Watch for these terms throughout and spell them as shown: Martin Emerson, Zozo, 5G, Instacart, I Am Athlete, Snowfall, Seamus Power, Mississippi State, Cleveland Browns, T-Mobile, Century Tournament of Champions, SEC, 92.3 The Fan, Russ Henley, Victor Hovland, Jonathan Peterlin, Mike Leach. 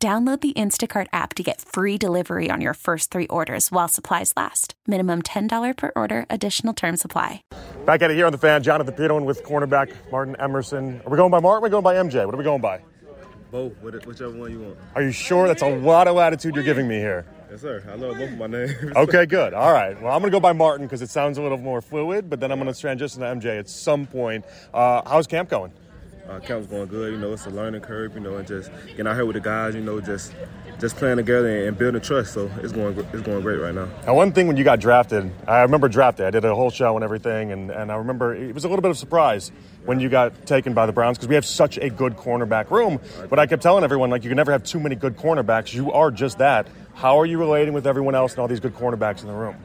Download the Instacart app to get free delivery on your first three orders while supplies last. Minimum $10 per order. Additional terms apply. Back at it here on The Fan. Jonathan Peterlin with cornerback Martin Emerson. Are we going by Martin or are we going by MJ? What are we going by? Both. Whichever one you want. Are you sure? That's a lot of latitude you're giving me here. Yes, sir. I love both of my names. Okay, good. All right. Well, I'm going to go by Martin because it sounds a little more fluid, but then I'm going to transition to MJ at some point. How's camp going? Camp's going good, it's a learning curve, and just getting out here with the guys, just playing together and building trust, so it's going great right now. Now, one thing when you got drafted, I remember drafted, I did a whole show and everything, and I remember it was a little bit of a surprise when you got taken by the Browns because we have such a good cornerback room, but I kept telling everyone, you can never have too many good cornerbacks, you are just that. How are you relating with everyone else and all these good cornerbacks in the room?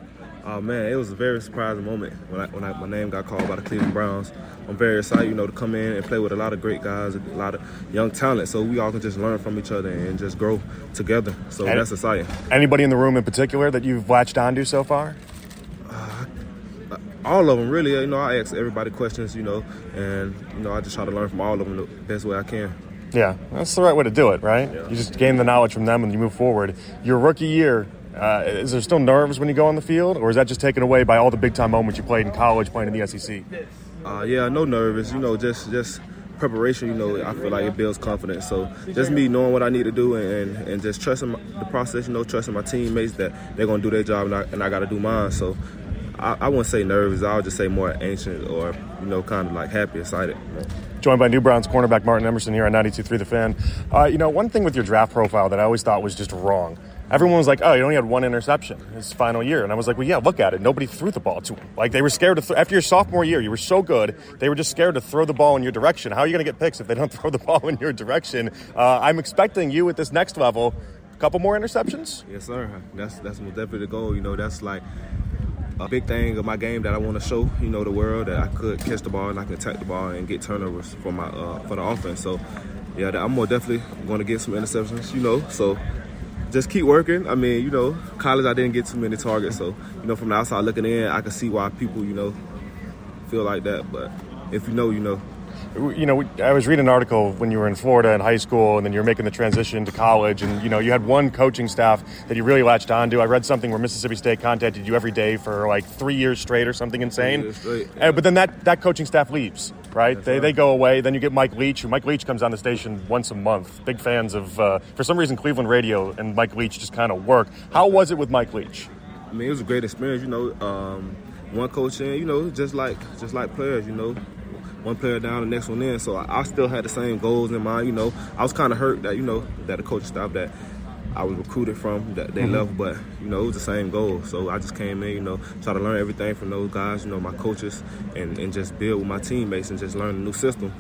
Oh, man, it was a very surprising moment when my name got called by the Cleveland Browns. I'm very excited, to come in and play with a lot of great guys, a lot of young talent, so we all can just learn from each other and just grow together. So that's exciting. Anybody in the room in particular that you've latched onto so far? All of them, really. I ask everybody questions, and, I just try to learn from all of them the best way I can. Yeah, that's the right way to do it, right? Yeah. You just gain the knowledge from them and you move forward. Your rookie year, is there still nerves when you go on the field, or is that just taken away by all the big-time moments you played in college playing in the SEC? Yeah, no nerves, just preparation, I feel like it builds confidence. So just me knowing what I need to do and just trusting the process, trusting my teammates that they're going to do their job and I got to do mine. So I wouldn't say nervous. I would just say more anxious or, kind of like happy, excited. Joined by New Browns cornerback Martin Emerson here on 92.3 The Fan. One thing with your draft profile that I always thought was just wrong. Everyone was like, oh, you only had one interception his final year. And I was like, well, yeah, look at it. Nobody threw the ball to him. They were scared to throw. After your sophomore year, you were so good, they were just scared to throw the ball in your direction. How are you going to get picks if they don't throw the ball in your direction? I'm expecting you at this next level, a couple more interceptions? Yes, sir. That's definitely the goal. That's like a big thing of my game that I want to show, the world, that I could catch the ball and I can attack the ball and get turnovers for my for the offense. So, yeah, I'm more definitely going to get some interceptions, so... Just keep working. College I didn't get too many targets, so, from the outside looking in, I can see why people, feel like that. But if you know, you know. I was reading an article when you were in Florida in high school and then you were making the transition to college and, you had one coaching staff that you really latched onto. I read something where Mississippi State contacted you every day for 3 years straight or something insane. Yeah. But then that coaching staff leaves. Right? They go away. Then you get Mike Leach. Mike Leach comes on the station once a month. Big fans of, for some reason, Cleveland radio and Mike Leach just kind of work. How was it with Mike Leach? It was a great experience, one coach in, just like players, one player down, the next one in. So I still had the same goals in mind, I was kind of hurt that, that the coach stopped that I was recruited from, that they left, but, it was the same goal. So I just came in, try to learn everything from those guys, my coaches, and just build with my teammates and just learn a new system.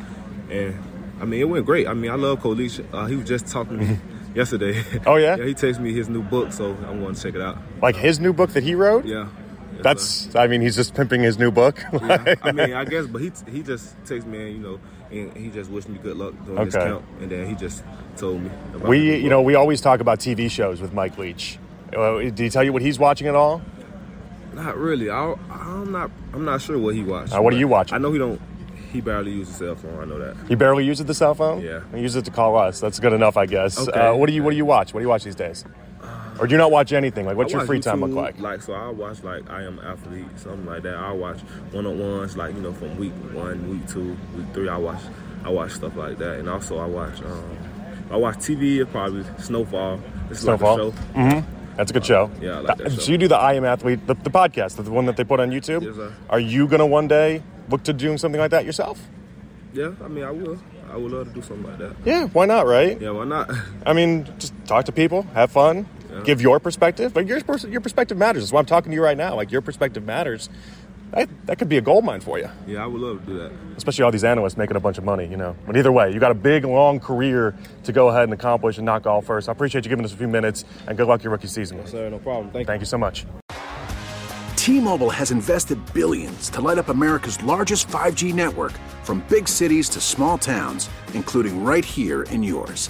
And, it went great. I love Coach Leach. He was just talking to me yesterday. Oh, yeah? Yeah, he texted me his new book, so I'm going to check it out. His new book that he wrote? Yeah. Yes, that's, he's just pimping his new book. Yeah, I guess, but he just texted me, and he just wished me good luck during this camp. And then he just told me about we always talk about TV shows with Mike Leach. Did he tell you what he's watching at all? Not really. I'm not sure what he watched. What are you watching? I know he barely uses the cell phone. I know that. He barely uses the cell phone? Yeah. He uses it to call us. That's good enough, I guess. Okay. What do you watch? What do you watch these days? Or do you not watch anything? What's your free YouTube, time look like? So I watch, I Am Athlete, something like that. I watch one-on-ones, from week one, week two, week three. I watch stuff like that. And also I watch TV, probably Snowfall. Snowfall. Like a show. Mm-hmm. That's a good show. Yeah, I like that show. So you do the I Am Athlete, the podcast, the one that they put on YouTube? Yes, sir. Are you going to one day look to doing something like that yourself? Yeah, I will. I would love to do something like that. Yeah, why not, right? Yeah, why not? Just talk to people, have fun. Yeah. Give your perspective, but your perspective matters. That's why I'm talking to you right now. Your perspective matters. that could be a gold mine for you. Yeah, I would love to do that. Especially all these analysts making a bunch of money, you know. But either way, you got a big, long career to go ahead and accomplish and knock off first. I appreciate you giving us a few minutes, and good luck your rookie season. Yes, sir, no problem. Thank you so much. T-Mobile has invested billions to light up America's largest 5G network, from big cities to small towns, including right here in yours.